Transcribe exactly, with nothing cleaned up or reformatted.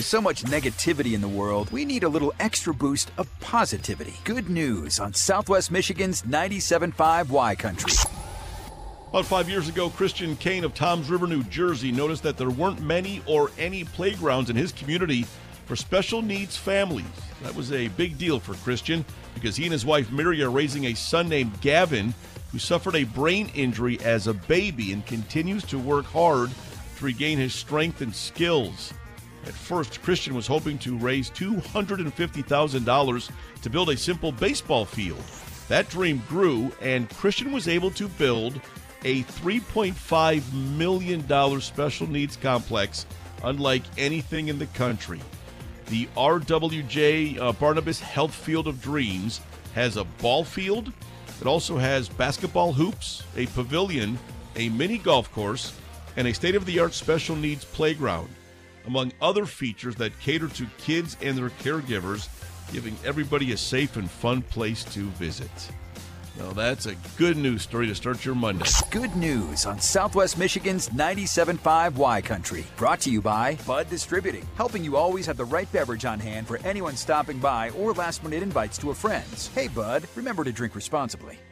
With so much negativity in the world, we need a little extra boost of positivity. Good news on Southwest Michigan's ninety-seven point five Y Country. About five years ago, Christian Kane of Toms River, New Jersey, noticed that there weren't many or any playgrounds in his community for special needs families. That was a big deal for Christian because he and his wife Miria are raising a son named Gavin who suffered a brain injury as a baby and continues to work hard to regain his strength and skills. At first, Christian was hoping to raise two hundred fifty thousand dollars to build a simple baseball field. That dream grew, and Christian was able to build a three point five million dollars special needs complex unlike anything in the country. The R W J uh, Barnabas Health Field of Dreams has a ball field. It also has basketball hoops, a pavilion, a mini golf course, and a state-of-the-art special needs playground, among other features that cater to kids and their caregivers, giving everybody a safe and fun place to visit. Now that's a good news story to start your Monday. Good news on Southwest Michigan's ninety-seven point five Y Country. Brought to you by Bud Distributing, helping you always have the right beverage on hand for anyone stopping by or last-minute invites to a friend's. Hey, Bud, remember to drink responsibly.